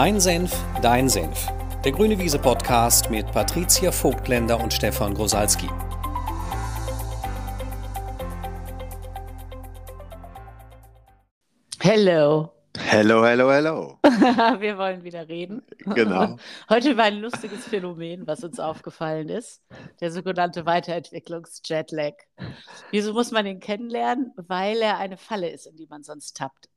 Mein Senf, dein Senf. Der Grüne Wiese-Podcast mit Patricia Vogtländer und Stefan Grosalski. Hello. Hello, hello, hello. Wir wollen wieder reden. Genau. Heute über ein lustiges Phänomen, was uns aufgefallen ist. Der sogenannte Weiterentwicklungs-Jetlag. Wieso muss man ihn kennenlernen? Weil er eine Falle ist, in die man sonst tappt.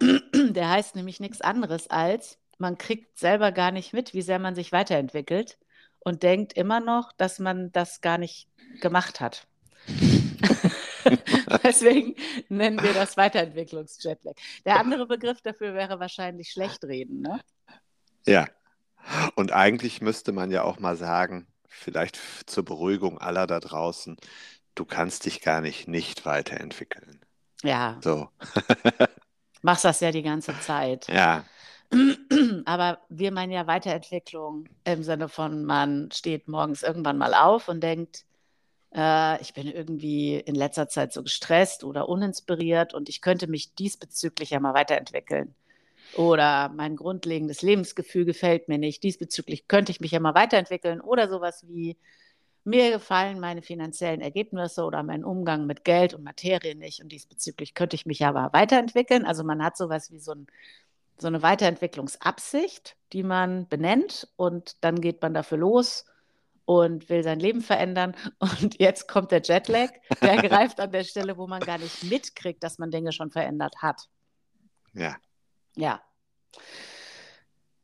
Der heißt nämlich nichts anderes als, man kriegt selber gar nicht mit, wie sehr man sich weiterentwickelt und denkt immer noch, dass man das gar nicht gemacht hat. Deswegen nennen wir das Weiterentwicklungs-Jetlag. Der andere Begriff dafür wäre wahrscheinlich Schlechtreden, ne? Ja, und eigentlich müsste man ja auch mal sagen, vielleicht zur Beruhigung aller da draußen, du kannst dich gar nicht weiterentwickeln. Ja. So. Machst das ja die ganze Zeit. Ja. Aber wir meinen ja Weiterentwicklung im Sinne von, man steht morgens irgendwann mal auf und denkt, ich bin irgendwie in letzter Zeit so gestresst oder uninspiriert und ich könnte mich diesbezüglich ja mal weiterentwickeln. Oder mein grundlegendes Lebensgefühl gefällt mir nicht, diesbezüglich könnte ich mich ja mal weiterentwickeln. Oder sowas wie, mir gefallen meine finanziellen Ergebnisse oder mein Umgang mit Geld und Materie nicht und diesbezüglich könnte ich mich ja aber weiterentwickeln. Also man hat sowas wie so eine Weiterentwicklungsabsicht, die man benennt und dann geht man dafür los und will sein Leben verändern. Und jetzt kommt der Jetlag, der greift an der Stelle, wo man gar nicht mitkriegt, dass man Dinge schon verändert hat. Ja. Ja.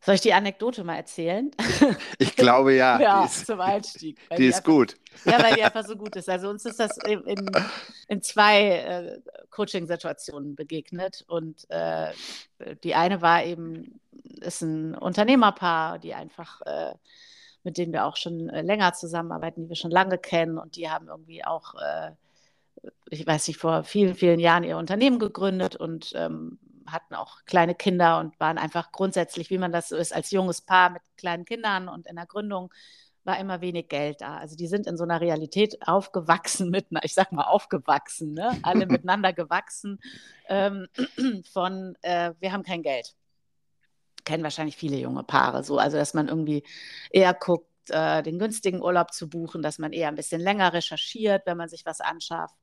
Soll ich die Anekdote mal erzählen? Ich glaube, ja. Ja, die ist, zum Einstieg. Die ist einfach gut. Ja, weil die einfach so gut ist. Also uns ist das in zwei Coaching-Situationen begegnet. Und die eine war eben, ist ein Unternehmerpaar, die einfach... mit denen wir auch schon länger zusammenarbeiten, die wir schon lange kennen. Und die haben irgendwie auch, ich weiß nicht, vor vielen, vielen Jahren ihr Unternehmen gegründet und hatten auch kleine Kinder und waren einfach grundsätzlich, wie man das so ist, als junges Paar mit kleinen Kindern und in der Gründung war immer wenig Geld da. Also die sind in so einer Realität aufgewachsen, aufgewachsen, ne? Alle miteinander gewachsen wir haben kein Geld. Kennen wahrscheinlich viele junge Paare so, also dass man irgendwie eher guckt, den günstigen Urlaub zu buchen, dass man eher ein bisschen länger recherchiert, wenn man sich was anschafft,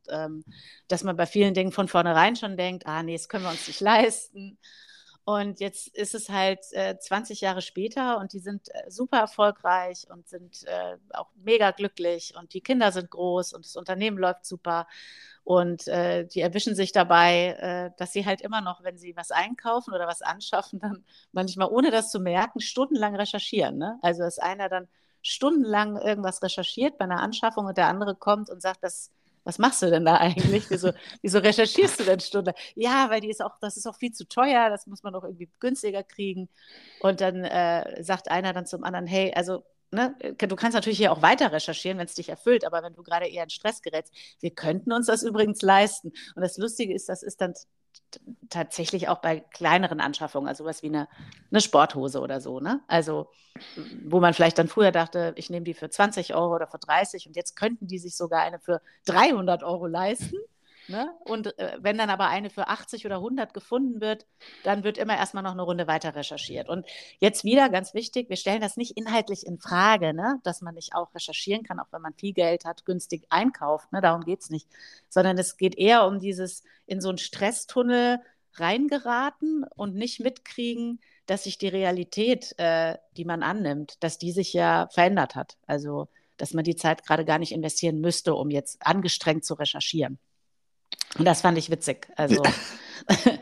dass man bei vielen Dingen von vornherein schon denkt, das können wir uns nicht leisten. Und jetzt ist es halt 20 Jahre später und die sind super erfolgreich und sind auch mega glücklich und die Kinder sind groß und das Unternehmen läuft super und die erwischen sich dabei, dass sie halt immer noch, wenn sie was einkaufen oder was anschaffen, dann manchmal, ohne das zu merken, stundenlang recherchieren, ne? Also dass einer dann stundenlang irgendwas recherchiert bei einer Anschaffung und der andere kommt und sagt, was machst du denn da eigentlich? Wieso recherchierst du denn Stunde? Ja, weil das ist auch viel zu teuer, das muss man doch irgendwie günstiger kriegen. Und dann sagt einer dann zum anderen, hey, also ne, du kannst natürlich hier auch weiter recherchieren, wenn es dich erfüllt, aber wenn du gerade eher in Stress gerätst, wir könnten uns das übrigens leisten. Und das Lustige ist, das ist dann tatsächlich auch bei kleineren Anschaffungen, also was wie eine Sporthose oder so, ne? Also wo man vielleicht dann früher dachte, ich nehme die für 20 Euro oder für 30 und jetzt könnten die sich sogar eine für 300 Euro leisten, ne? Und wenn dann aber eine für 80 oder 100 gefunden wird, dann wird immer erstmal noch eine Runde weiter recherchiert. Und jetzt wieder ganz wichtig, wir stellen das nicht inhaltlich in Frage, ne? Dass man nicht auch recherchieren kann, auch wenn man viel Geld hat, günstig einkauft, ne? Darum geht es nicht, sondern es geht eher um dieses in so einen Stresstunnel reingeraten und nicht mitkriegen, dass sich die Realität, die man annimmt, dass die sich ja verändert hat. Also, dass man die Zeit gerade gar nicht investieren müsste, um jetzt angestrengt zu recherchieren. Und das fand ich witzig. Also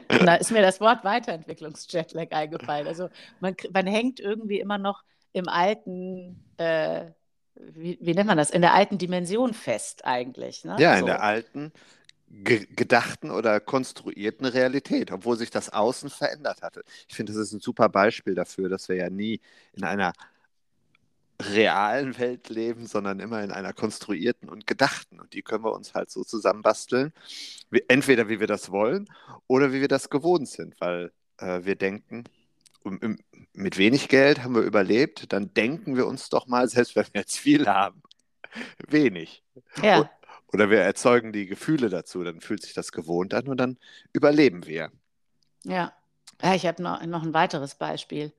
da ist mir das Wort Weiterentwicklungs-Jetlag eingefallen. Also man hängt irgendwie immer noch im alten, wie nennt man das, in der alten Dimension fest eigentlich. Ne? Ja, so. In der alten, gedachten oder konstruierten Realität, obwohl sich das Außen verändert hatte. Ich finde, das ist ein super Beispiel dafür, dass wir ja nie in einer realen Welt leben, sondern immer in einer konstruierten und gedachten. Und die können wir uns halt so zusammenbasteln, entweder wie wir das wollen oder wie wir das gewohnt sind, weil wir denken, mit wenig Geld haben wir überlebt, dann denken wir uns doch mal, selbst wenn wir jetzt viel haben, wenig. Ja. Oder wir erzeugen die Gefühle dazu, dann fühlt sich das gewohnt an und dann überleben wir. Ja. Ja, ich habe noch ein weiteres Beispiel.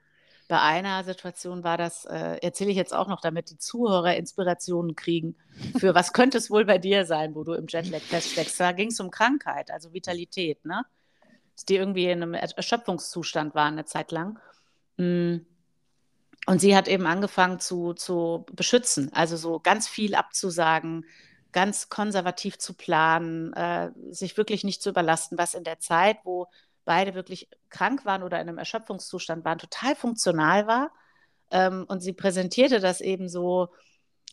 Bei einer Situation war das, erzähle ich jetzt auch noch, damit die Zuhörer Inspirationen kriegen, für was könnte es wohl bei dir sein, wo du im Jetlag feststeckst. Da ging es um Krankheit, also Vitalität, ne? Dass die irgendwie in einem Erschöpfungszustand waren eine Zeit lang. Und sie hat eben angefangen zu beschützen, also so ganz viel abzusagen, ganz konservativ zu planen, sich wirklich nicht zu überlasten, was in der Zeit, wo beide wirklich krank waren oder in einem Erschöpfungszustand waren, total funktional war. Und sie präsentierte das eben so,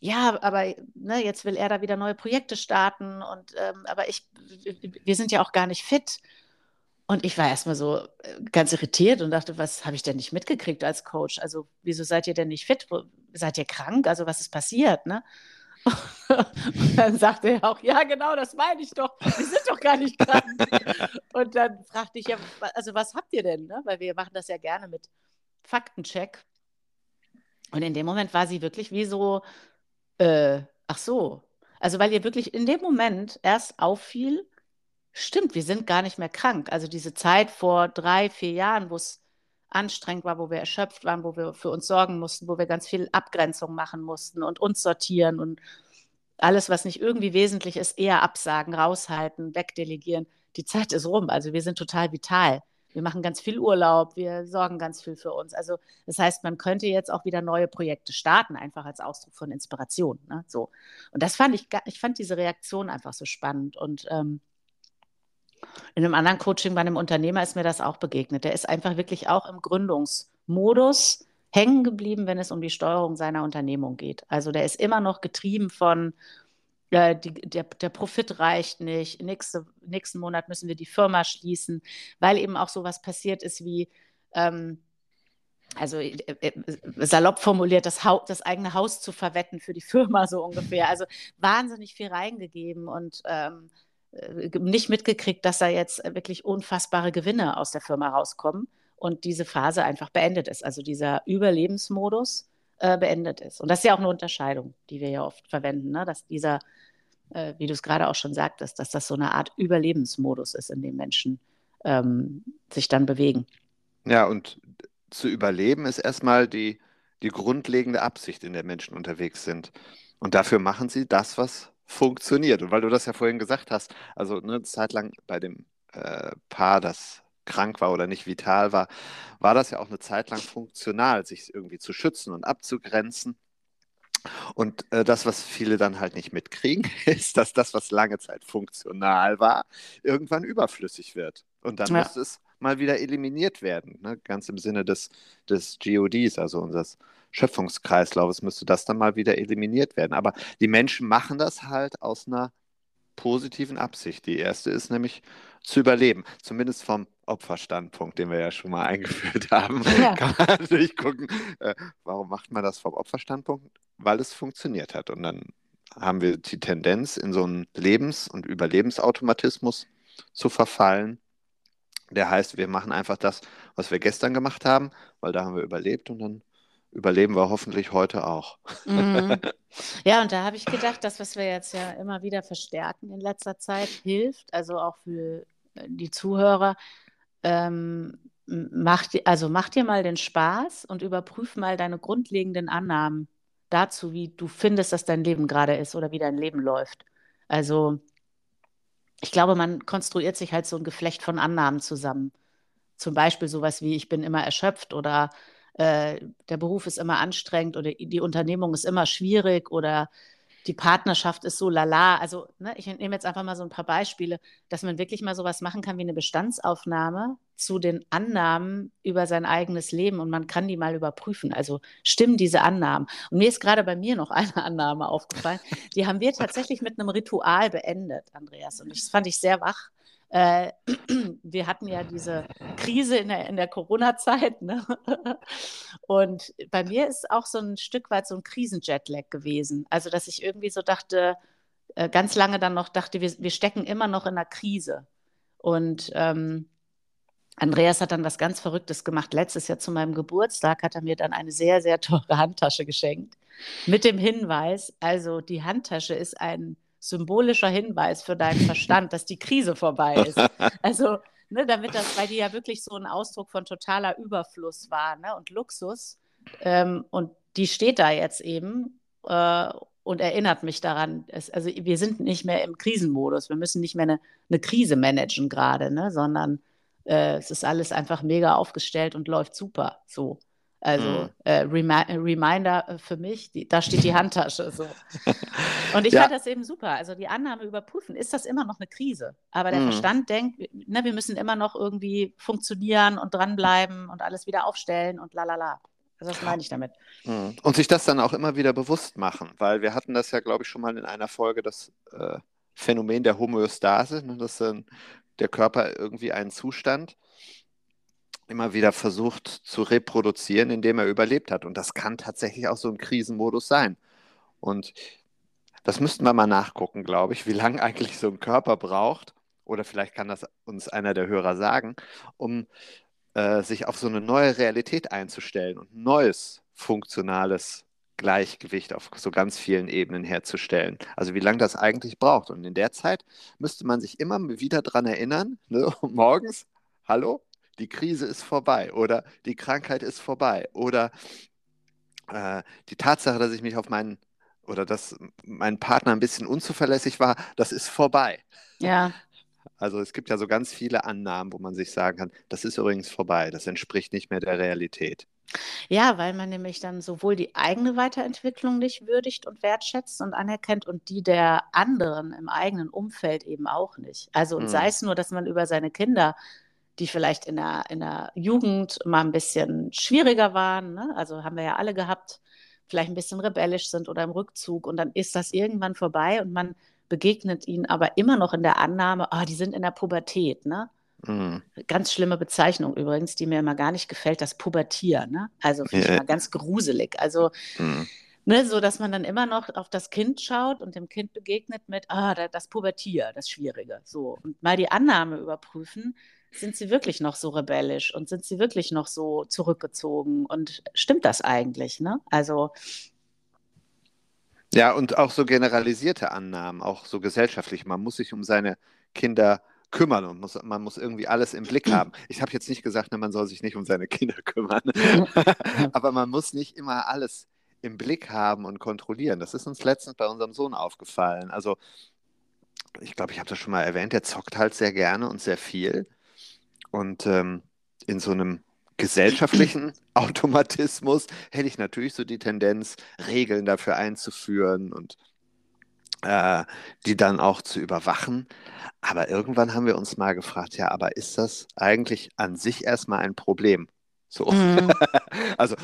ja, aber ne, jetzt will er da wieder neue Projekte starten und aber wir sind ja auch gar nicht fit. Und ich war erstmal so ganz irritiert und dachte, was habe ich denn nicht mitgekriegt als Coach? Also wieso seid ihr denn nicht fit? Seid ihr krank? Also was ist passiert, ne? Und dann sagte er auch, ja genau, das meine ich doch, wir sind doch gar nicht krank. Und dann fragte ich, ja, also was habt ihr denn? Ne? Weil wir machen das ja gerne mit Faktencheck. Und in dem Moment war sie wirklich wie so, ach so. Also weil ihr wirklich in dem Moment erst auffiel, stimmt, wir sind gar nicht mehr krank. Also diese Zeit vor 3-4 Jahren, wo es anstrengend war, wo wir erschöpft waren, wo wir für uns sorgen mussten, wo wir ganz viel Abgrenzung machen mussten und uns sortieren und alles, was nicht irgendwie wesentlich ist, eher absagen, raushalten, wegdelegieren. Die Zeit ist rum, also wir sind total vital. Wir machen ganz viel Urlaub, wir sorgen ganz viel für uns. Also das heißt, man könnte jetzt auch wieder neue Projekte starten, einfach als Ausdruck von Inspiration, ne? So. Und das fand ich fand diese Reaktion einfach so spannend. Und in einem anderen Coaching bei einem Unternehmer ist mir das auch begegnet. Der ist einfach wirklich auch im Gründungsmodus hängen geblieben, wenn es um die Steuerung seiner Unternehmung geht. Also der ist immer noch getrieben von, der Profit reicht nicht, nächsten Monat müssen wir die Firma schließen, weil eben auch sowas passiert ist wie, also salopp formuliert, das eigene Haus zu verwetten für die Firma so ungefähr. Also wahnsinnig viel reingegeben und nicht mitgekriegt, dass da jetzt wirklich unfassbare Gewinne aus der Firma rauskommen und diese Phase einfach beendet ist. Also dieser Überlebensmodus beendet ist. Und das ist ja auch eine Unterscheidung, die wir ja oft verwenden, ne? Dass dieser, wie du es gerade auch schon sagtest, dass das so eine Art Überlebensmodus ist, in dem Menschen sich dann bewegen. Ja, und zu überleben ist erstmal die grundlegende Absicht, in der Menschen unterwegs sind. Und dafür machen sie das, was funktioniert. Und weil du das ja vorhin gesagt hast, also eine Zeit lang bei dem Paar, das krank war oder nicht vital war, war das ja auch eine Zeit lang funktional, sich irgendwie zu schützen und abzugrenzen. Und das, was viele dann halt nicht mitkriegen, ist, dass das, was lange Zeit funktional war, irgendwann überflüssig wird. Und dann muss es mal wieder eliminiert werden, ne? Ganz im Sinne des GODs, also unseres Schöpfungskreislaufes, müsste das dann mal wieder eliminiert werden. Aber die Menschen machen das halt aus einer positiven Absicht. Die erste ist nämlich zu überleben, zumindest vom Opferstandpunkt, den wir ja schon mal eingeführt haben. Ja. Kann man natürlich gucken, warum macht man das vom Opferstandpunkt? Weil es funktioniert hat. Und dann haben wir die Tendenz, in so einen Lebens- und Überlebensautomatismus zu verfallen. Der heißt, wir machen einfach das, was wir gestern gemacht haben, weil da haben wir überlebt und dann überleben wir hoffentlich heute auch. Mhm. Ja, und da habe ich gedacht, das, was wir jetzt ja immer wieder verstärken in letzter Zeit, hilft, also auch für die Zuhörer, mach dir mal den Spaß und überprüf mal deine grundlegenden Annahmen dazu, wie du findest, dass dein Leben gerade ist oder wie dein Leben läuft. Also ich glaube, man konstruiert sich halt so ein Geflecht von Annahmen zusammen. Zum Beispiel sowas wie, ich bin immer erschöpft oder der Beruf ist immer anstrengend oder die Unternehmung ist immer schwierig oder die Partnerschaft ist so lala. Also ne, ich nehme jetzt einfach mal so ein paar Beispiele, dass man wirklich mal sowas machen kann wie eine Bestandsaufnahme zu den Annahmen über sein eigenes Leben und man kann die mal überprüfen. Also stimmen diese Annahmen? Und mir ist gerade bei mir noch eine Annahme aufgefallen. Die haben wir tatsächlich mit einem Ritual beendet, Andreas. Und das fand ich sehr wach. Wir hatten ja diese Krise in der Corona-Zeit, ne? Und bei mir ist auch so ein Stück weit so ein Krisen-Jetlag gewesen. Also dass ich irgendwie so dachte, ganz lange dann noch dachte, wir stecken immer noch in einer Krise. Und Andreas hat dann was ganz Verrücktes gemacht. Letztes Jahr zu meinem Geburtstag hat er mir dann eine sehr, sehr teure Handtasche geschenkt. Mit dem Hinweis, also die Handtasche ist ein symbolischer Hinweis für deinen Verstand, dass die Krise vorbei ist. Also ne, damit das, weil die ja wirklich so ein Ausdruck von totaler Überfluss war, ne, und Luxus. Und die steht da jetzt eben und erinnert mich daran, also wir sind nicht mehr im Krisenmodus, wir müssen nicht mehr eine Krise managen gerade, ne, sondern es ist alles einfach mega aufgestellt und läuft super so. Also Reminder für mich, da steht die Handtasche so. Und ich fand das eben super. Also die Annahme überprüfen, ist das immer noch eine Krise? Aber der Verstand denkt, ne, wir müssen immer noch irgendwie funktionieren und dranbleiben und alles wieder aufstellen und lalala. Also das meine ich damit. Und sich das dann auch immer wieder bewusst machen, weil wir hatten das ja, glaube ich, schon mal in einer Folge, das Phänomen der Homöostase, ne, dass der Körper irgendwie einen Zustand immer wieder versucht zu reproduzieren, indem er überlebt hat. Und das kann tatsächlich auch so ein Krisenmodus sein. Und das müssten wir mal nachgucken, glaube ich, wie lange eigentlich so ein Körper braucht, oder vielleicht kann das uns einer der Hörer sagen, um sich auf so eine neue Realität einzustellen und ein neues funktionales Gleichgewicht auf so ganz vielen Ebenen herzustellen. Also wie lange das eigentlich braucht. Und in der Zeit müsste man sich immer wieder daran erinnern, ne, morgens, hallo, die Krise ist vorbei oder die Krankheit ist vorbei oder die Tatsache, dass ich mich auf meinen oder dass mein Partner ein bisschen unzuverlässig war, das ist vorbei. Ja. Also es gibt ja so ganz viele Annahmen, wo man sich sagen kann, das ist übrigens vorbei, das entspricht nicht mehr der Realität. Ja, weil man nämlich dann sowohl die eigene Weiterentwicklung nicht würdigt und wertschätzt und anerkennt und die der anderen im eigenen Umfeld eben auch nicht. Also und sei es nur, dass man über seine Kinder, die vielleicht in der Jugend mal ein bisschen schwieriger waren, ne? Also haben wir ja alle gehabt, vielleicht ein bisschen rebellisch sind oder im Rückzug und dann ist das irgendwann vorbei und man begegnet ihnen aber immer noch in der Annahme, die sind in der Pubertät. Ne? Ganz schlimme Bezeichnung übrigens, die mir immer gar nicht gefällt, das Pubertieren. Ne? Also finde ich immer ganz gruselig. Also ne, so, dass man dann immer noch auf das Kind schaut und dem Kind begegnet mit, das Pubertier, das Schwierige. So. Und mal die Annahme überprüfen, sind sie wirklich noch so rebellisch und sind sie wirklich noch so zurückgezogen und stimmt das eigentlich, ne? Also ja, und auch so generalisierte Annahmen, auch so gesellschaftlich. Man muss sich um seine Kinder kümmern und man muss irgendwie alles im Blick haben. Ich habe jetzt nicht gesagt, man soll sich nicht um seine Kinder kümmern, aber man muss nicht immer alles im Blick haben und kontrollieren. Das ist uns letztens bei unserem Sohn aufgefallen. Also ich glaube, ich habe das schon mal erwähnt, der zockt halt sehr gerne und sehr viel. Und in so einem gesellschaftlichen Automatismus hätte ich natürlich so die Tendenz, Regeln dafür einzuführen und die dann auch zu überwachen. Aber irgendwann haben wir uns mal gefragt, ja, aber ist das eigentlich an sich erstmal ein Problem? So. Also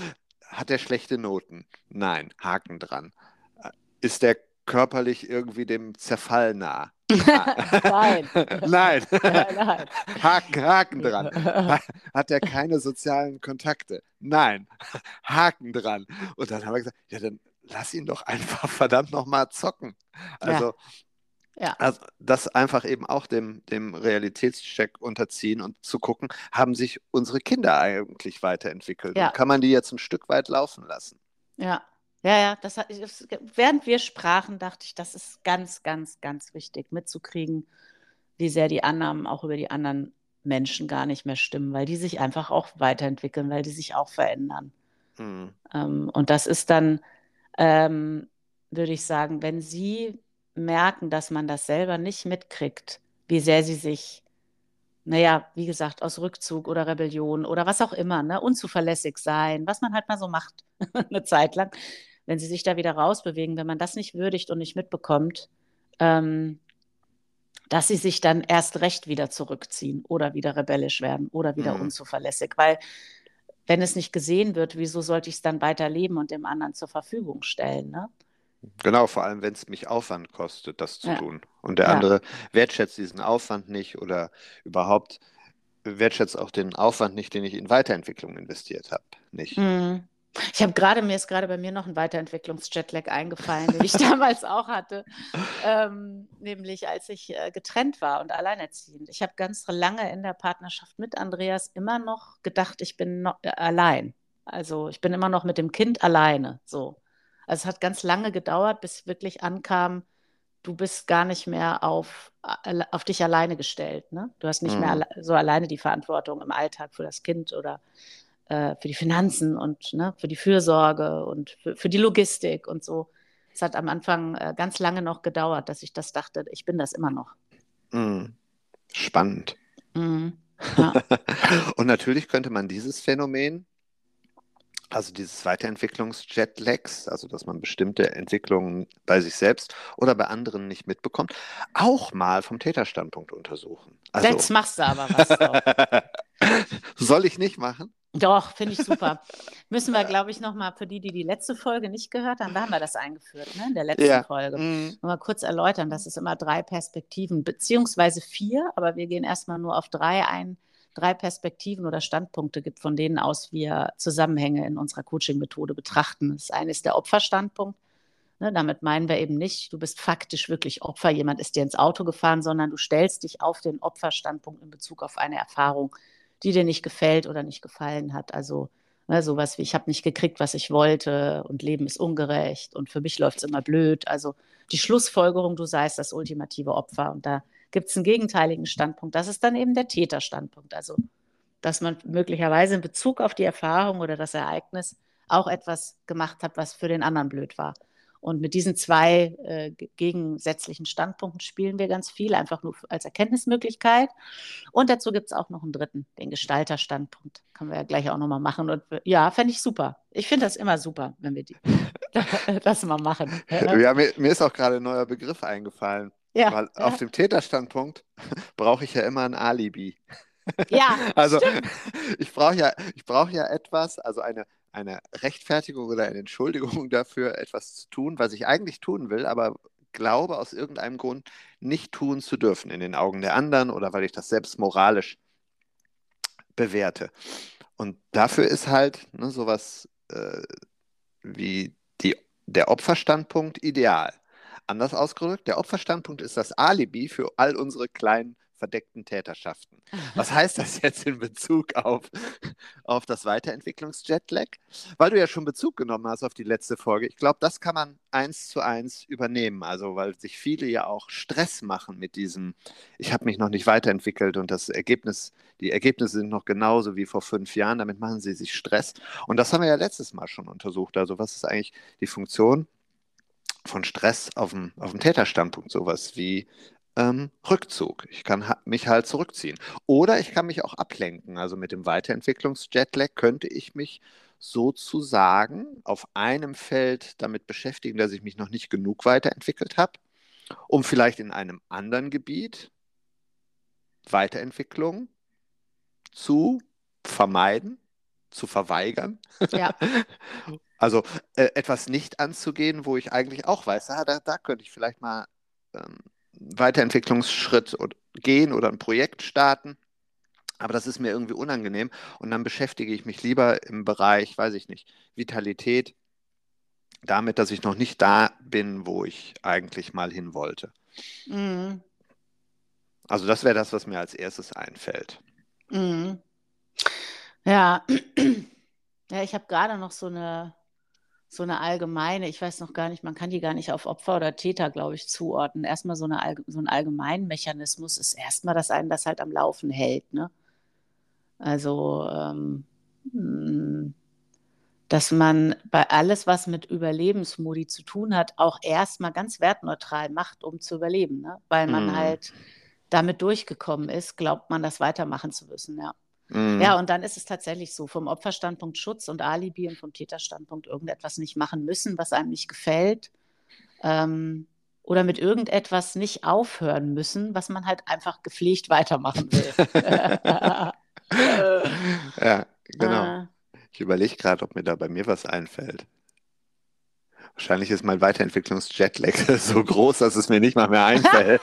hat er schlechte Noten? Nein, Haken dran. Ist der körperlich irgendwie dem Zerfall nah? Nein. Nein. Nein. Haken dran. Hat er keine sozialen Kontakte? Nein. Haken dran. Und dann haben wir gesagt, ja, dann lass ihn doch einfach verdammt nochmal zocken. Also, also das einfach eben auch dem Realitätscheck unterziehen und zu gucken, haben sich unsere Kinder eigentlich weiterentwickelt? Ja. Und kann man die jetzt ein Stück weit laufen lassen? Ja. Ja, während wir sprachen, dachte ich, das ist ganz, ganz, ganz wichtig mitzukriegen, wie sehr die Annahmen auch über die anderen Menschen gar nicht mehr stimmen, weil die sich einfach auch weiterentwickeln, weil die sich auch verändern. Und das ist dann, würde ich sagen, wenn sie merken, dass man das selber nicht mitkriegt, wie sehr sie sich, naja, wie gesagt, aus Rückzug oder Rebellion oder was auch immer, ne, unzuverlässig sein, was man halt mal so macht eine Zeit lang, wenn sie sich da wieder rausbewegen, wenn man das nicht würdigt und nicht mitbekommt, dass sie sich dann erst recht wieder zurückziehen oder wieder rebellisch werden oder wieder unzuverlässig. Weil wenn es nicht gesehen wird, wieso sollte ich es dann weiterleben und dem anderen zur Verfügung stellen? Ne? Genau, vor allem, wenn es mich Aufwand kostet, das zu tun. Und der andere wertschätzt diesen Aufwand nicht oder überhaupt wertschätzt auch den Aufwand nicht, den ich in Weiterentwicklung investiert habe. Nicht. Mir ist gerade bei mir noch ein Weiterentwicklungs-Jetlag eingefallen, den ich damals auch hatte, nämlich als ich getrennt war und alleinerziehend. Ich habe ganz lange in der Partnerschaft mit Andreas immer noch gedacht, ich bin allein. Also ich bin immer noch mit dem Kind alleine. So. Also es hat ganz lange gedauert, bis wirklich ankam, du bist gar nicht mehr auf dich alleine gestellt. Ne? Du hast nicht mehr so alleine die Verantwortung im Alltag für das Kind oder für die Finanzen und ne, für die Fürsorge und für die Logistik und so. Es hat am Anfang ganz lange noch gedauert, dass ich das dachte, ich bin das immer noch. Mhm. Spannend. Mhm. Ja. Und natürlich könnte man dieses Phänomen, also dieses Weiterentwicklungs-Jetlags, also dass man bestimmte Entwicklungen bei sich selbst oder bei anderen nicht mitbekommt, auch mal vom Täterstandpunkt untersuchen. Also, jetzt machst du aber was drauf. Soll ich nicht machen? Doch, finde ich super. Müssen wir, glaube ich, nochmal für die letzte Folge nicht gehört haben, da haben wir das eingeführt, ne, in der letzten Folge. Nochmal kurz erläutern, dass es immer 3 Perspektiven, beziehungsweise 4, aber wir gehen erstmal nur auf 3 ein. 3 Perspektiven oder Standpunkte gibt, von denen aus wir Zusammenhänge in unserer Coaching-Methode betrachten. Das eine ist der Opferstandpunkt. Ne, damit meinen wir eben nicht, du bist faktisch wirklich Opfer, jemand ist dir ins Auto gefahren, sondern du stellst dich auf den Opferstandpunkt in Bezug auf eine Erfahrung, die dir nicht gefällt oder nicht gefallen hat. Also ne, sowas wie, ich habe nicht gekriegt, was ich wollte und Leben ist ungerecht und für mich läuft es immer blöd. Also die Schlussfolgerung, du seist das ultimative Opfer, und da gibt es einen gegenteiligen Standpunkt. Das ist dann eben der Täterstandpunkt. Also, dass man möglicherweise in Bezug auf die Erfahrung oder das Ereignis auch etwas gemacht hat, was für den anderen blöd war. Und mit diesen 2 gegensätzlichen Standpunkten spielen wir ganz viel, einfach nur als Erkenntnismöglichkeit. Und dazu gibt es auch noch einen 3, den Gestalterstandpunkt. Können wir ja gleich auch nochmal machen. Und ja, fände ich super. Ich finde das immer super, wenn wir das mal machen. Ja, mir ist auch gerade ein neuer Begriff eingefallen. Ja, weil auf dem Täterstandpunkt brauche ich ja immer ein Alibi. Ja, also stimmt. ich brauche ja etwas, also eine Rechtfertigung oder eine Entschuldigung dafür, etwas zu tun, was ich eigentlich tun will, aber glaube aus irgendeinem Grund nicht tun zu dürfen in den Augen der anderen oder weil ich das selbst moralisch bewerte. Und dafür ist halt ne, sowas wie der Opferstandpunkt ideal. Anders ausgedrückt, der Opferstandpunkt ist das Alibi für all unsere kleinen verdeckten Täterschaften. Was heißt das jetzt in Bezug auf das Weiterentwicklungs-Jetlag? Weil du ja schon Bezug genommen hast auf die letzte Folge. Ich glaube, das kann man 1:1 übernehmen. Also, weil sich viele ja auch Stress machen mit diesem, ich habe mich noch nicht weiterentwickelt und die Ergebnisse sind noch genauso wie vor 5 Jahren. Damit machen sie sich Stress. Und das haben wir ja letztes Mal schon untersucht. Also, was ist eigentlich die Funktion von Stress auf dem Täterstandpunkt, sowas wie Rückzug. Ich kann mich halt zurückziehen. Oder ich kann mich auch ablenken. Also mit dem Weiterentwicklungs-Jetlag könnte ich mich sozusagen auf einem Feld damit beschäftigen, dass ich mich noch nicht genug weiterentwickelt habe, um vielleicht in einem anderen Gebiet Weiterentwicklung zu vermeiden, zu verweigern. Ja. Also etwas nicht anzugehen, wo ich eigentlich auch weiß, da könnte ich vielleicht mal einen Weiterentwicklungsschritt gehen oder ein Projekt starten, aber das ist mir irgendwie unangenehm und dann beschäftige ich mich lieber im Bereich, weiß ich nicht, Vitalität, damit, dass ich noch nicht da bin, wo ich eigentlich mal hin wollte. Mhm. Also das wäre das, was mir als erstes einfällt. Mhm. Ja, ich habe gerade noch so eine allgemeine, ich weiß noch gar nicht, man kann die gar nicht auf Opfer oder Täter, glaube ich, zuordnen. Erstmal so ein allgemeinen Mechanismus ist erstmal, dass einen das halt am Laufen hält. Ne? Also, dass man bei alles, was mit Überlebensmodi zu tun hat, auch erstmal ganz wertneutral macht, um zu überleben. Ne? Weil man halt damit durchgekommen ist, glaubt man, das weitermachen zu müssen, ja. Ja, und dann ist es tatsächlich so, vom Opferstandpunkt Schutz und Alibi und vom Täterstandpunkt irgendetwas nicht machen müssen, was einem nicht gefällt, oder mit irgendetwas nicht aufhören müssen, was man halt einfach gepflegt weitermachen will. Ja, genau. Ich überlege gerade, ob mir da bei mir was einfällt. Wahrscheinlich ist mein Weiterentwicklungs-Jetlag so groß, dass es mir nicht mal mehr einfällt.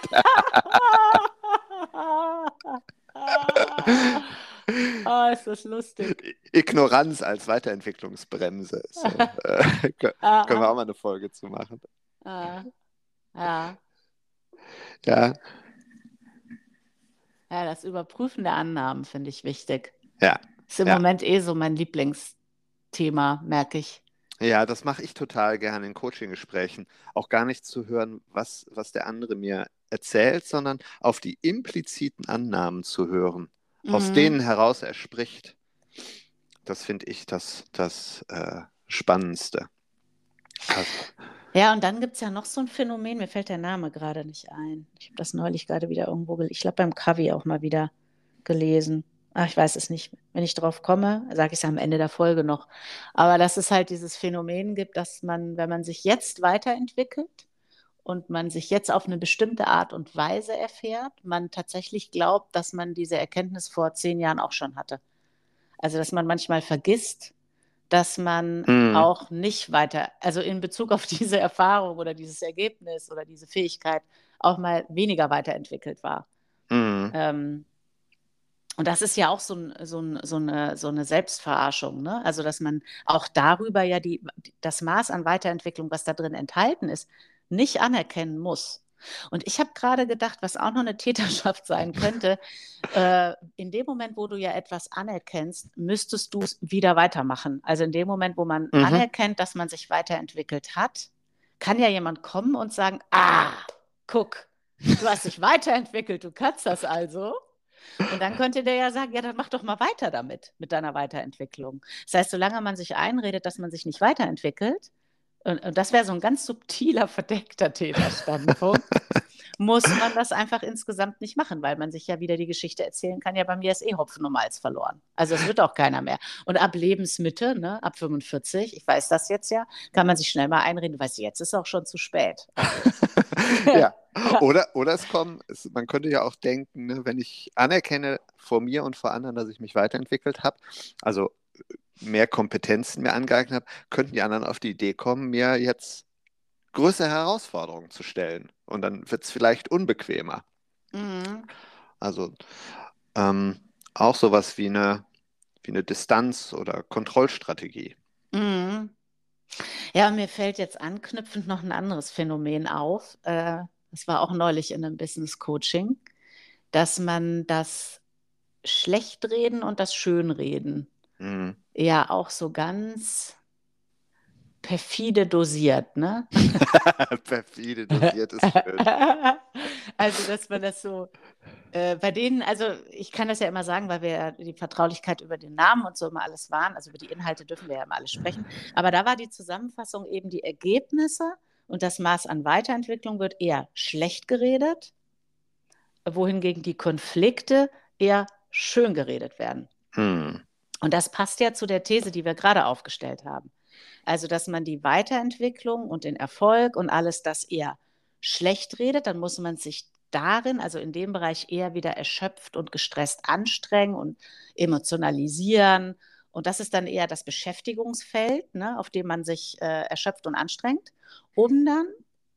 Oh, ist das lustig. Ignoranz als Weiterentwicklungsbremse. So, können wir auch mal eine Folge zu machen. Ja. Ja, das Überprüfen der Annahmen finde ich wichtig. Ja. Ist im Moment so mein Lieblingsthema, merke ich. Ja, das mache ich total gerne in Coaching-Gesprächen. Auch gar nicht zu hören, was der andere mir erzählt, sondern auf die impliziten Annahmen zu hören, aus denen heraus er spricht. Das finde ich das Spannendste. Ja, und dann gibt es ja noch so ein Phänomen, mir fällt der Name gerade nicht ein. Ich habe das neulich gerade wieder irgendwo gelesen. Ich glaube, beim Covey auch mal wieder gelesen. Ach, ich weiß es nicht. Wenn ich drauf komme, sage ich es am Ende der Folge noch. Aber dass es halt dieses Phänomen gibt, dass man, wenn man sich jetzt weiterentwickelt und man sich jetzt auf eine bestimmte Art und Weise erfährt, man tatsächlich glaubt, dass man diese Erkenntnis vor 10 Jahren auch schon hatte. Also, dass man manchmal vergisst, dass man auch nicht weiter, also in Bezug auf diese Erfahrung oder dieses Ergebnis oder diese Fähigkeit auch mal weniger weiterentwickelt war. Und das ist ja auch so eine Selbstverarschung, ne? Also, dass man auch darüber ja das Maß an Weiterentwicklung, was da drin enthalten ist, nicht anerkennen muss. Und ich habe gerade gedacht, was auch noch eine Täterschaft sein könnte, in dem Moment, wo du ja etwas anerkennst, müsstest du es wieder weitermachen. Also in dem Moment, wo man anerkennt, dass man sich weiterentwickelt hat, kann ja jemand kommen und sagen, guck, du hast dich weiterentwickelt, du kannst das also. Und dann könnte der ja sagen, ja, dann mach doch mal weiter damit, mit deiner Weiterentwicklung. Das heißt, solange man sich einredet, dass man sich nicht weiterentwickelt, und das wäre so ein ganz subtiler, verdeckter Täterstandpunkt, muss man das einfach insgesamt nicht machen, weil man sich ja wieder die Geschichte erzählen kann, ja, bei mir ist Hopfen und Malz verloren. Also es wird auch keiner mehr. Und ab Lebensmitte, ne, ab 45, ich weiß das jetzt ja, kann man sich schnell mal einreden, weißt du, jetzt ist auch schon zu spät. Ja, oder man könnte ja auch denken, ne, wenn ich anerkenne vor mir und vor anderen, dass ich mich weiterentwickelt habe, also mehr Kompetenzen mir angeeignet habe, könnten die anderen auf die Idee kommen, mir jetzt größere Herausforderungen zu stellen. Und dann wird es vielleicht unbequemer. Also auch sowas wie eine Distanz- oder Kontrollstrategie. Ja, mir fällt jetzt anknüpfend noch ein anderes Phänomen auf. Das war auch neulich in einem Business-Coaching, dass man das Schlechtreden und das Schönreden ja auch so ganz perfide dosiert, ne? Perfide dosiert ist schön. Also, dass man das so, bei denen, also ich kann das ja immer sagen, weil wir ja die Vertraulichkeit über den Namen und so immer alles wahren, also über die Inhalte dürfen wir ja immer alles sprechen, aber da war die Zusammenfassung eben, die Ergebnisse und das Maß an Weiterentwicklung wird eher schlecht geredet, wohingegen die Konflikte eher schön geredet werden. Und das passt ja zu der These, die wir gerade aufgestellt haben. Also, dass man die Weiterentwicklung und den Erfolg und alles das eher schlecht redet, dann muss man sich darin, also in dem Bereich eher wieder erschöpft und gestresst anstrengen und emotionalisieren. Und das ist dann eher das Beschäftigungsfeld, ne, auf dem man sich erschöpft und anstrengt, um dann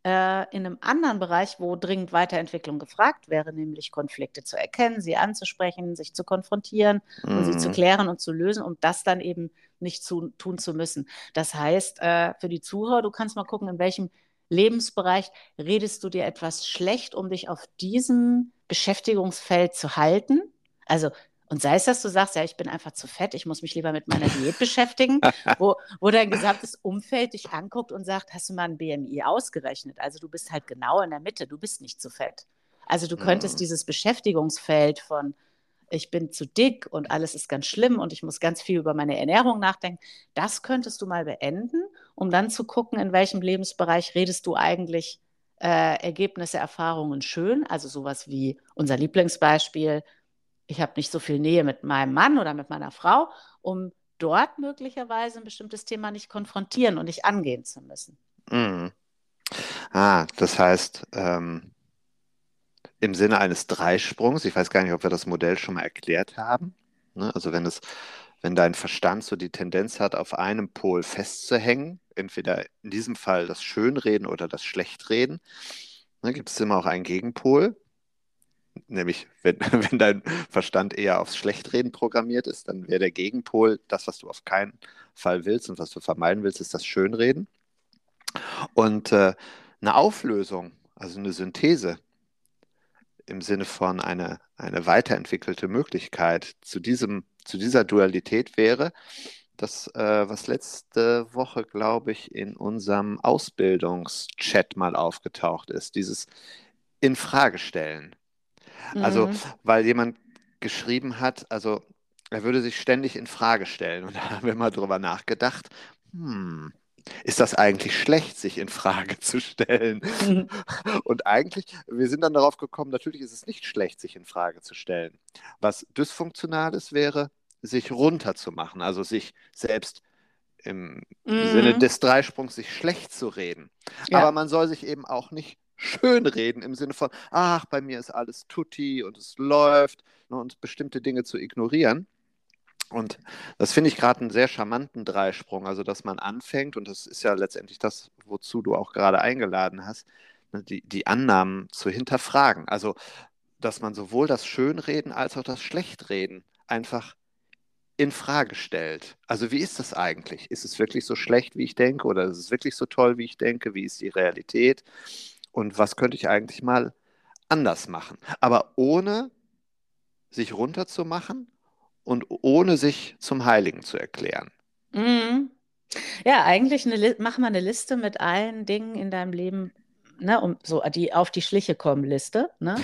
in einem anderen Bereich, wo dringend Weiterentwicklung gefragt wäre, nämlich Konflikte zu erkennen, sie anzusprechen, sich zu konfrontieren und sie zu klären und zu lösen, um das dann eben nicht tun zu müssen. Das heißt, für die Zuhörer, du kannst mal gucken, in welchem Lebensbereich redest du dir etwas schlecht, um dich auf diesem Beschäftigungsfeld zu halten. Also, und sei es, dass du sagst, ja, ich bin einfach zu fett, ich muss mich lieber mit meiner Diät beschäftigen, wo dein gesamtes Umfeld dich anguckt und sagt, hast du mal ein BMI ausgerechnet? Also du bist halt genau in der Mitte, du bist nicht zu fett. Also du könntest dieses Beschäftigungsfeld von ich bin zu dick und alles ist ganz schlimm und ich muss ganz viel über meine Ernährung nachdenken, das könntest du mal beenden, um dann zu gucken, in welchem Lebensbereich redest du eigentlich Ergebnisse, Erfahrungen schön, also sowas wie unser Lieblingsbeispiel, ich habe nicht so viel Nähe mit meinem Mann oder mit meiner Frau, um dort möglicherweise ein bestimmtes Thema nicht konfrontieren und nicht angehen zu müssen. Das heißt, im Sinne eines Dreisprungs, ich weiß gar nicht, ob wir das Modell schon mal erklärt haben, ne? Also wenn dein Verstand so die Tendenz hat, auf einem Pol festzuhängen, entweder in diesem Fall das Schönreden oder das Schlechtreden, ne, gibt es immer auch einen Gegenpol. Nämlich, wenn dein Verstand eher aufs Schlechtreden programmiert ist, dann wäre der Gegenpol, das, was du auf keinen Fall willst und was du vermeiden willst, ist das Schönreden. Und eine Auflösung, also eine Synthese im Sinne von eine weiterentwickelte Möglichkeit zu dieser Dualität wäre, das, was letzte Woche, glaube ich, in unserem Ausbildungschat mal aufgetaucht ist, dieses Infragestellen. Also, weil jemand geschrieben hat, also er würde sich ständig in Frage stellen. Und da haben wir mal drüber nachgedacht, ist das eigentlich schlecht, sich in Frage zu stellen? Und eigentlich, wir sind dann darauf gekommen, natürlich ist es nicht schlecht, sich in Frage zu stellen. Was Dysfunktionales wäre, sich runterzumachen, also sich selbst im Sinne des Dreisprungs sich schlecht zu reden. Ja. Aber man soll sich eben auch nicht schönreden im Sinne von, ach, bei mir ist alles tutti und es läuft, und bestimmte Dinge zu ignorieren. Und das finde ich gerade einen sehr charmanten Dreisprung, also dass man anfängt, und das ist ja letztendlich das, wozu du auch gerade eingeladen hast, die Annahmen zu hinterfragen. Also, dass man sowohl das Schönreden als auch das Schlechtreden einfach in Frage stellt. Also wie ist das eigentlich? Ist es wirklich so schlecht, wie ich denke, oder ist es wirklich so toll, wie ich denke? Wie ist die Realität? Und was könnte ich eigentlich mal anders machen? Aber ohne sich runterzumachen und ohne sich zum Heiligen zu erklären. Ja, eigentlich mach mal eine Liste mit allen Dingen in deinem Leben, ne, um so die auf die Schliche kommen Liste, ne?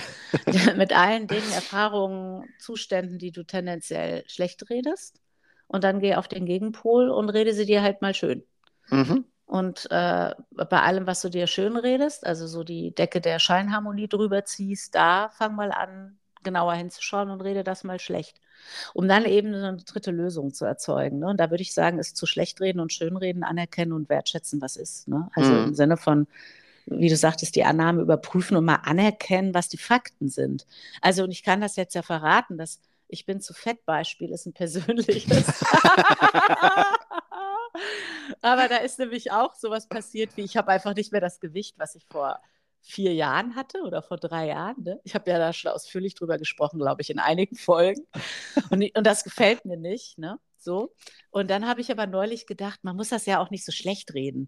Mit allen Dingen, Erfahrungen, Zuständen, die du tendenziell schlecht redest. Und dann geh auf den Gegenpol und rede sie dir halt mal schön. Und bei allem, was du dir schön redest, also so die Decke der Scheinharmonie drüber ziehst, da fang mal an, genauer hinzuschauen und rede das mal schlecht, um dann eben eine dritte Lösung zu erzeugen. Ne? Und da würde ich sagen, ist zu schlecht reden und schön reden, anerkennen und wertschätzen, was ist. Ne? Also im Sinne von, wie du sagtest, die Annahme überprüfen und mal anerkennen, was die Fakten sind. Also, und ich kann das jetzt ja verraten, dass ich bin zu fett Beispiel ist ein persönliches. Aber da ist nämlich auch sowas passiert, wie ich habe einfach nicht mehr das Gewicht, was ich vor 4 Jahren hatte oder vor 3 Jahren. Ne? Ich habe ja da schon ausführlich drüber gesprochen, glaube ich, in einigen Folgen. Und das gefällt mir nicht. Ne? So. Und dann habe ich aber neulich gedacht, man muss das ja auch nicht so schlecht reden.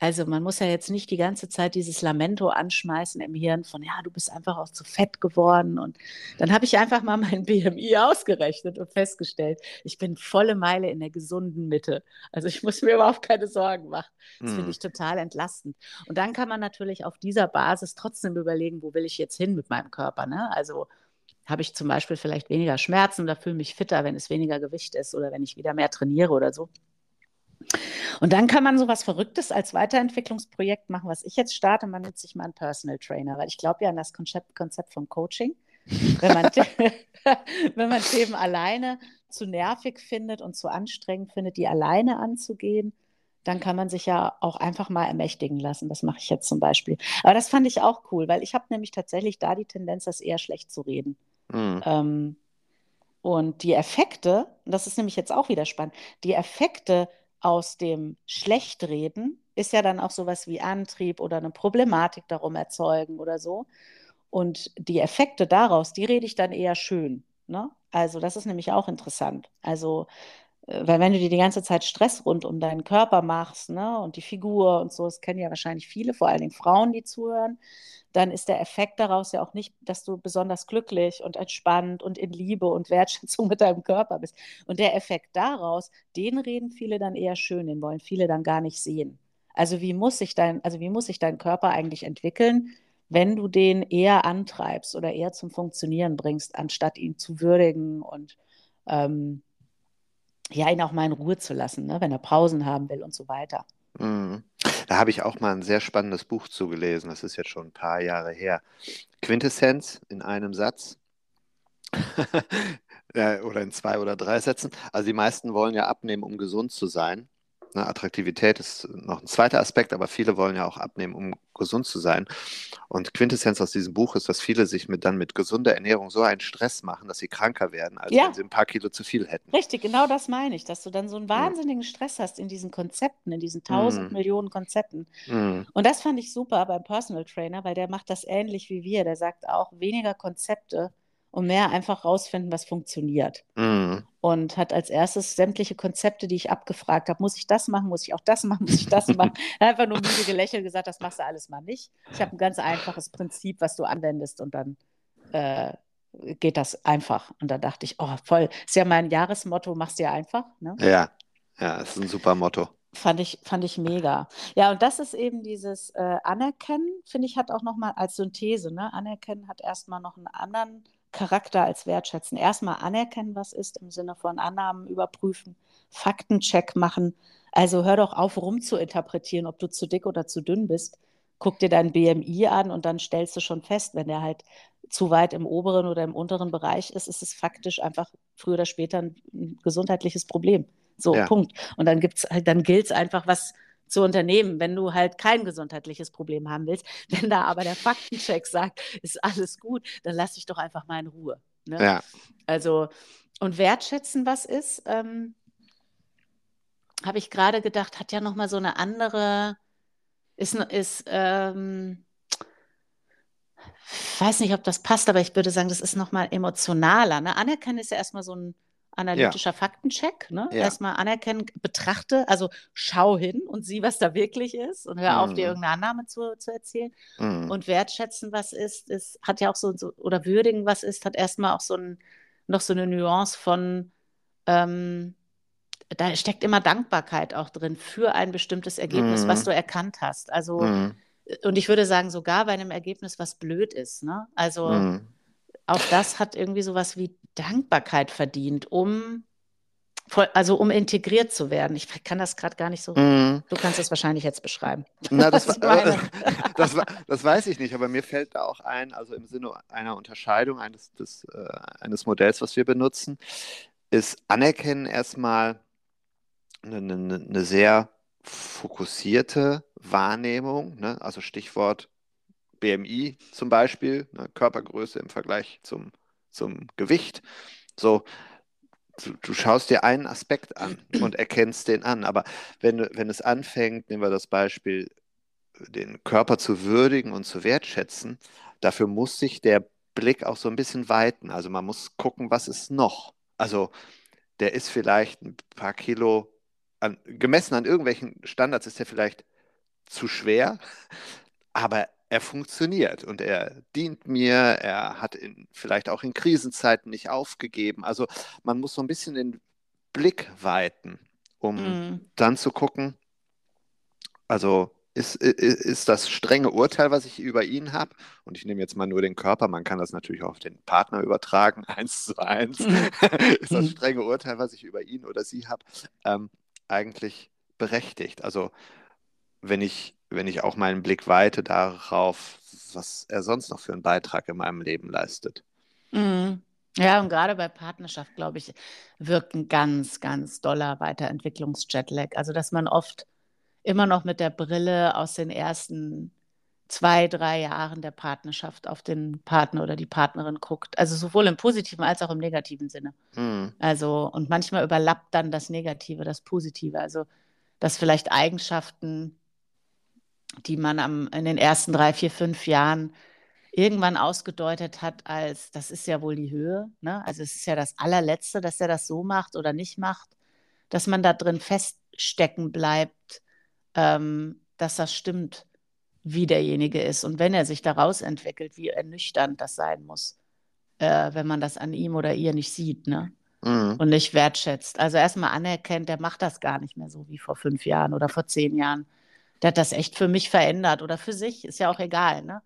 Also man muss ja jetzt nicht die ganze Zeit dieses Lamento anschmeißen im Hirn von, ja, du bist einfach auch zu fett geworden. Und dann habe ich einfach mal mein BMI ausgerechnet und festgestellt, ich bin volle Meile in der gesunden Mitte. Also ich muss mir überhaupt keine Sorgen machen. Das finde ich total entlastend. Und dann kann man natürlich auf dieser Basis trotzdem überlegen, wo will ich jetzt hin mit meinem Körper, ne? Also habe ich zum Beispiel vielleicht weniger Schmerzen oder fühle mich fitter, wenn es weniger Gewicht ist oder wenn ich wieder mehr trainiere oder so. Und dann kann man so was Verrücktes als Weiterentwicklungsprojekt machen, was ich jetzt starte. Man nimmt sich mal einen Personal Trainer, weil ich glaube ja an das Konzept vom Coaching. Wenn man Themen alleine zu nervig findet und zu anstrengend findet, die alleine anzugehen, dann kann man sich ja auch einfach mal ermächtigen lassen. Das mache ich jetzt zum Beispiel. Aber das fand ich auch cool, weil ich habe nämlich tatsächlich da die Tendenz, das eher schlecht zu reden. Und die Effekte, das ist nämlich jetzt auch wieder spannend, die Effekte aus dem Schlechtreden ist ja dann auch sowas wie Antrieb oder eine Problematik darum erzeugen oder so. Und die Effekte daraus, die rede ich dann eher schön. Ne? Also das ist nämlich auch interessant. Also, weil wenn du dir die ganze Zeit Stress rund um deinen Körper machst, ne, und die Figur und so, das kennen ja wahrscheinlich viele, vor allen Dingen Frauen, die zuhören, dann ist der Effekt daraus ja auch nicht, dass du besonders glücklich und entspannt und in Liebe und Wertschätzung mit deinem Körper bist. Und der Effekt daraus, den reden viele dann eher schön, den wollen viele dann gar nicht sehen. Also wie muss sich dein Körper eigentlich entwickeln, wenn du den eher antreibst oder eher zum Funktionieren bringst, anstatt ihn zu würdigen und ihn auch mal in Ruhe zu lassen, ne, wenn er Pausen haben will und so weiter. Da habe ich auch mal ein sehr spannendes Buch zugelesen, das ist jetzt schon ein paar Jahre her. Quintessenz in einem Satz oder in 2 oder 3 Sätzen. Also die meisten wollen ja abnehmen, um gesund zu sein. Ne, Attraktivität ist noch ein zweiter Aspekt, aber viele wollen ja auch abnehmen, um gesund zu sein. Und Quintessenz aus diesem Buch ist, dass viele sich mit gesunder Ernährung so einen Stress machen, dass sie kranker werden, als wenn sie ein paar Kilo zu viel hätten. Richtig, genau das meine ich, dass du dann so einen wahnsinnigen Stress hast in diesen Konzepten, in diesen 1000 Millionen Konzepten. Und das fand ich super beim Personal Trainer, weil der macht das ähnlich wie wir. Der sagt auch, weniger Konzepte und mehr einfach rausfinden, was funktioniert. Und hat als erstes sämtliche Konzepte, die ich abgefragt habe, muss ich das machen, muss ich auch das machen, muss ich das machen? Einfach nur müde gelächelt gesagt, das machst du alles mal nicht. Ich habe ein ganz einfaches Prinzip, was du anwendest und dann geht das einfach. Und dann dachte ich, oh voll, ist ja mein Jahresmotto, mach's dir einfach. Ne? Ja, Ja, das ist ein super Motto. Fand ich mega. Ja, und das ist eben dieses Anerkennen, finde ich, hat auch nochmal als Synthese, ne? Anerkennen hat erstmal noch einen anderen Charakter als Wertschätzen. Erstmal anerkennen, was ist, im Sinne von Annahmen überprüfen, Faktencheck machen. Also hör doch auf, rumzuinterpretieren, ob du zu dick oder zu dünn bist. Guck dir dein BMI an und dann stellst du schon fest, wenn der halt zu weit im oberen oder im unteren Bereich ist, ist es faktisch einfach früher oder später ein gesundheitliches Problem. So, ja. Punkt. Und dann gilt es einfach, was zu unternehmen, wenn du halt kein gesundheitliches Problem haben willst. Wenn da aber der Faktencheck sagt, ist alles gut, dann lass dich doch einfach mal in Ruhe. Ne? Ja. Also, und wertschätzen, was ist, habe ich gerade gedacht, hat ja nochmal so eine andere, ich weiß nicht, ob das passt, aber ich würde sagen, das ist nochmal emotionaler. Ne? Anerkennen ist ja erstmal so ein analytischer Faktencheck, ne? Ja. Erstmal anerkennen, betrachte, also schau hin und sieh, was da wirklich ist und hör auf, dir irgendeine Annahme zu erzählen. Und wertschätzen, was ist, hat ja auch so, oder würdigen, was ist, hat erstmal auch noch so eine Nuance von, da steckt immer Dankbarkeit auch drin für ein bestimmtes Ergebnis, was du erkannt hast. Also, und ich würde sagen, sogar bei einem Ergebnis, was blöd ist, ne? Also, auch das hat irgendwie sowas wie Dankbarkeit verdient, um integriert zu werden. Ich kann das gerade gar nicht so. Du kannst es wahrscheinlich jetzt beschreiben. Na, das weiß ich nicht, aber mir fällt da auch ein, also im Sinne einer Unterscheidung eines Modells, was wir benutzen, ist Anerkennen erstmal eine sehr fokussierte Wahrnehmung, ne? Also Stichwort BMI zum Beispiel, ne? Körpergröße im Vergleich zum Gewicht. So, du schaust dir einen Aspekt an und erkennst den an. Aber wenn es anfängt, nehmen wir das Beispiel, den Körper zu würdigen und zu wertschätzen, dafür muss sich der Blick auch so ein bisschen weiten. Also man muss gucken, was ist noch. Also der ist vielleicht ein paar Kilo, gemessen an irgendwelchen Standards ist der vielleicht zu schwer, aber er funktioniert und er dient mir, er hat vielleicht auch in Krisenzeiten nicht aufgegeben. Also man muss so ein bisschen den Blick weiten, um dann zu gucken, also ist das strenge Urteil, was ich über ihn habe, und ich nehme jetzt mal nur den Körper, man kann das natürlich auch auf den Partner übertragen, 1:1, ist das strenge Urteil, was ich über ihn oder sie habe, eigentlich berechtigt. Also wenn ich auch meinen Blick weite darauf, was er sonst noch für einen Beitrag in meinem Leben leistet. Ja, und gerade bei Partnerschaft, glaube ich, wirkt ein ganz, ganz doller Weiterentwicklungs-Jetlag. Also, dass man oft immer noch mit der Brille aus den ersten 2-3 Jahren der Partnerschaft auf den Partner oder die Partnerin guckt. Also, sowohl im positiven als auch im negativen Sinne. Also, und manchmal überlappt dann das Negative, das Positive. Also, dass vielleicht Eigenschaften, die man in den ersten 3, 4, 5 Jahren irgendwann ausgedeutet hat als, das ist ja wohl die Höhe, ne? Also es ist ja das Allerletzte, dass er das so macht oder nicht macht, dass man da drin feststecken bleibt, dass das stimmt, wie derjenige ist. Und wenn er sich daraus entwickelt, wie ernüchternd das sein muss, wenn man das an ihm oder ihr nicht sieht, ne? Und nicht wertschätzt. Also erstmal anerkennt, der macht das gar nicht mehr so wie vor 5 Jahren oder vor 10 Jahren. Der hat das echt für mich verändert oder für sich, ist ja auch egal, ne?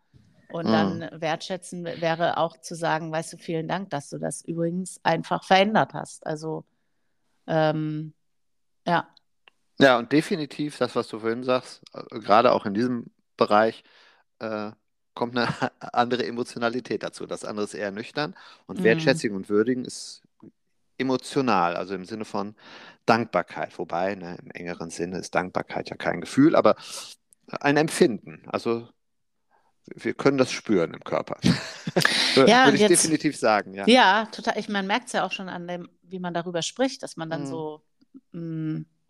Und dann wertschätzen wäre auch zu sagen, weißt du, vielen Dank, dass du das übrigens einfach verändert hast. Also, ja. Ja, und definitiv das, was du vorhin sagst, gerade auch in diesem Bereich, kommt eine andere Emotionalität dazu. Das andere ist eher nüchtern und wertschätzen und würdigen ist emotional, also im Sinne von Dankbarkeit, wobei, ne, im engeren Sinne ist Dankbarkeit ja kein Gefühl, aber ein Empfinden, also wir können das spüren im Körper. Ja, würde ich jetzt definitiv sagen. Ja, ja, total. Ich meine, man merkt es ja auch schon an dem, wie man darüber spricht, dass man dann so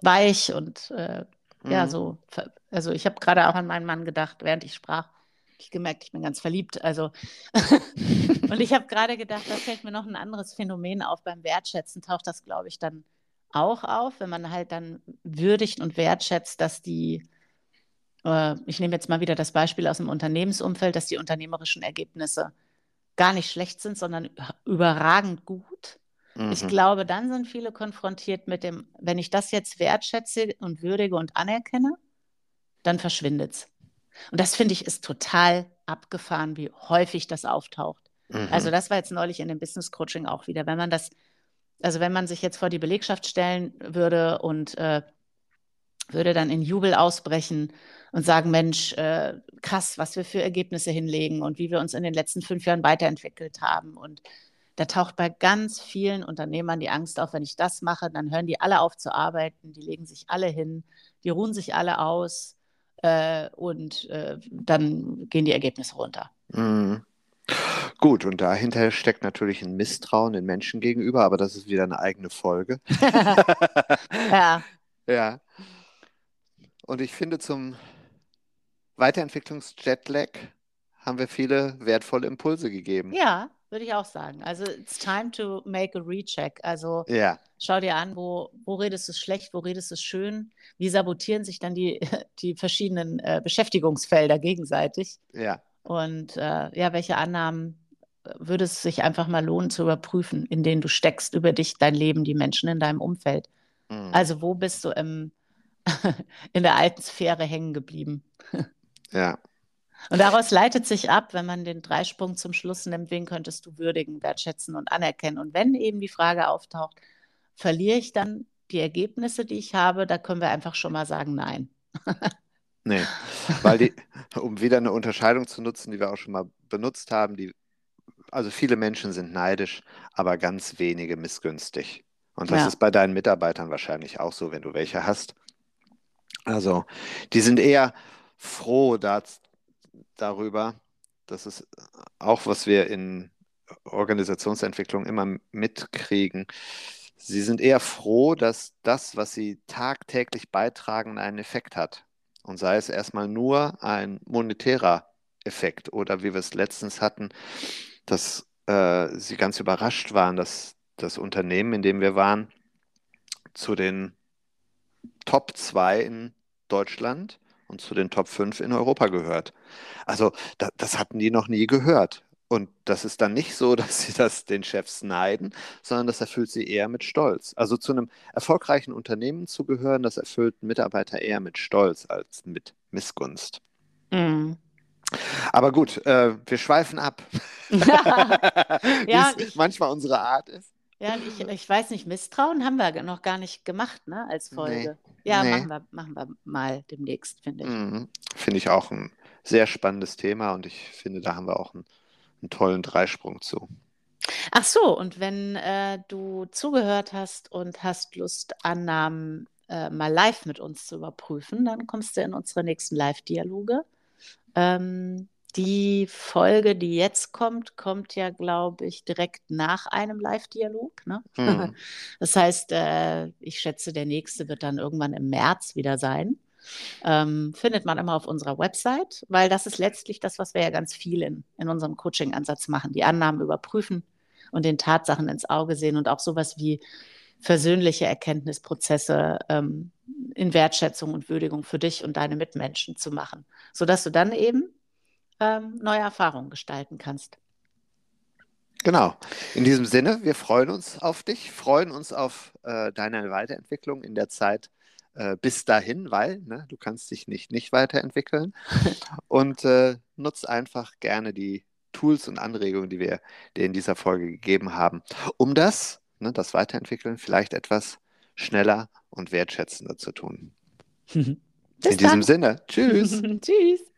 weich und ja, so, also ich habe gerade auch an meinen Mann gedacht, während ich sprach, ich gemerkt, ich bin ganz verliebt. Also und ich habe gerade gedacht, da fällt mir noch ein anderes Phänomen auf. Beim Wertschätzen taucht das, glaube ich, dann auch auf, wenn man halt dann würdigt und wertschätzt, dass die, ich nehme jetzt mal wieder das Beispiel aus dem Unternehmensumfeld, dass die unternehmerischen Ergebnisse gar nicht schlecht sind, sondern überragend gut. Mhm. Ich glaube, dann sind viele konfrontiert mit dem, wenn ich das jetzt wertschätze und würdige und anerkenne, dann verschwindet es. Und das, finde ich, ist total abgefahren, wie häufig das auftaucht. Mhm. Also das war jetzt neulich in dem Business Coaching auch wieder. Wenn man das, also wenn man sich jetzt vor die Belegschaft stellen würde und würde dann in Jubel ausbrechen und sagen, Mensch, krass, was wir für Ergebnisse hinlegen und wie wir uns in den letzten 5 Jahren weiterentwickelt haben. Und da taucht bei ganz vielen Unternehmern die Angst auf, wenn ich das mache, dann hören die alle auf zu arbeiten, die legen sich alle hin, die ruhen sich alle aus und dann gehen die Ergebnisse runter. Mhm. Gut, und dahinter steckt natürlich ein Misstrauen den Menschen gegenüber, aber das ist wieder eine eigene Folge. Ja. Ja. Und ich finde, zum Weiterentwicklungs-Jetlag haben wir viele wertvolle Impulse gegeben. Ja, würde ich auch sagen. Also, it's time to make a recheck. Also, ja. Schau dir an, wo redest du schlecht, wo redest du schön? Wie sabotieren sich dann die verschiedenen Beschäftigungsfelder gegenseitig? Ja. Und ja, welche Annahmen würde es sich einfach mal lohnen zu überprüfen, in denen du steckst, über dich, dein Leben, die Menschen in deinem Umfeld? Mhm. Also, wo bist du in der alten Sphäre hängen geblieben. Ja. Und daraus leitet sich ab, wenn man den Dreisprung zum Schluss nimmt, wen könntest du würdigen, wertschätzen und anerkennen? Und wenn eben die Frage auftaucht, verliere ich dann die Ergebnisse, die ich habe, da können wir einfach schon mal sagen, nein. Nee, weil um wieder eine Unterscheidung zu nutzen, die wir auch schon mal benutzt haben, also viele Menschen sind neidisch, aber ganz wenige missgünstig. Und das ist bei deinen Mitarbeitern wahrscheinlich auch so, wenn du welche hast. Also, die sind eher froh darüber, das ist auch, was wir in Organisationsentwicklung immer mitkriegen. Sie sind eher froh, dass das, was sie tagtäglich beitragen, einen Effekt hat. Und sei es erstmal nur ein monetärer Effekt oder wie wir es letztens hatten, dass sie ganz überrascht waren, dass das Unternehmen, in dem wir waren, zu den Top 2 in Deutschland und zu den Top 5 in Europa gehört. Also das hatten die noch nie gehört. Und das ist dann nicht so, dass sie das den Chefs neiden, sondern das erfüllt sie eher mit Stolz. Also zu einem erfolgreichen Unternehmen zu gehören, das erfüllt Mitarbeiter eher mit Stolz als mit Missgunst. Mhm. Aber gut, wir schweifen ab. Ja, manchmal unsere Art ist. Ja, ich weiß nicht, Misstrauen haben wir noch gar nicht gemacht, ne, als Folge. Nee, ja, nee. Machen wir mal demnächst, finde ich. Mhm. Finde ich auch ein sehr spannendes Thema und ich finde, da haben wir auch einen tollen Dreisprung zu. Ach so, und wenn du zugehört hast und hast Lust, Annahmen mal live mit uns zu überprüfen, dann kommst du in unsere nächsten Live-Dialoge. Die Folge, die jetzt kommt ja, glaube ich, direkt nach einem Live-Dialog. Ne? Mhm. Das heißt, ich schätze, der nächste wird dann irgendwann im März wieder sein. Findet man immer auf unserer Website, weil das ist letztlich das, was wir ja ganz viel in unserem Coaching-Ansatz machen. Die Annahmen überprüfen und den Tatsachen ins Auge sehen und auch sowas wie versöhnliche Erkenntnisprozesse in Wertschätzung und Würdigung für dich und deine Mitmenschen zu machen, sodass du dann eben neue Erfahrungen gestalten kannst. Genau. In diesem Sinne, wir freuen uns auf dich, freuen uns auf deine Weiterentwicklung in der Zeit bis dahin, weil du kannst dich nicht weiterentwickeln und nutz einfach gerne die Tools und Anregungen, die wir dir in dieser Folge gegeben haben, um das Weiterentwickeln vielleicht etwas schneller und wertschätzender zu tun. In diesem Sinne, tschüss. Tschüss.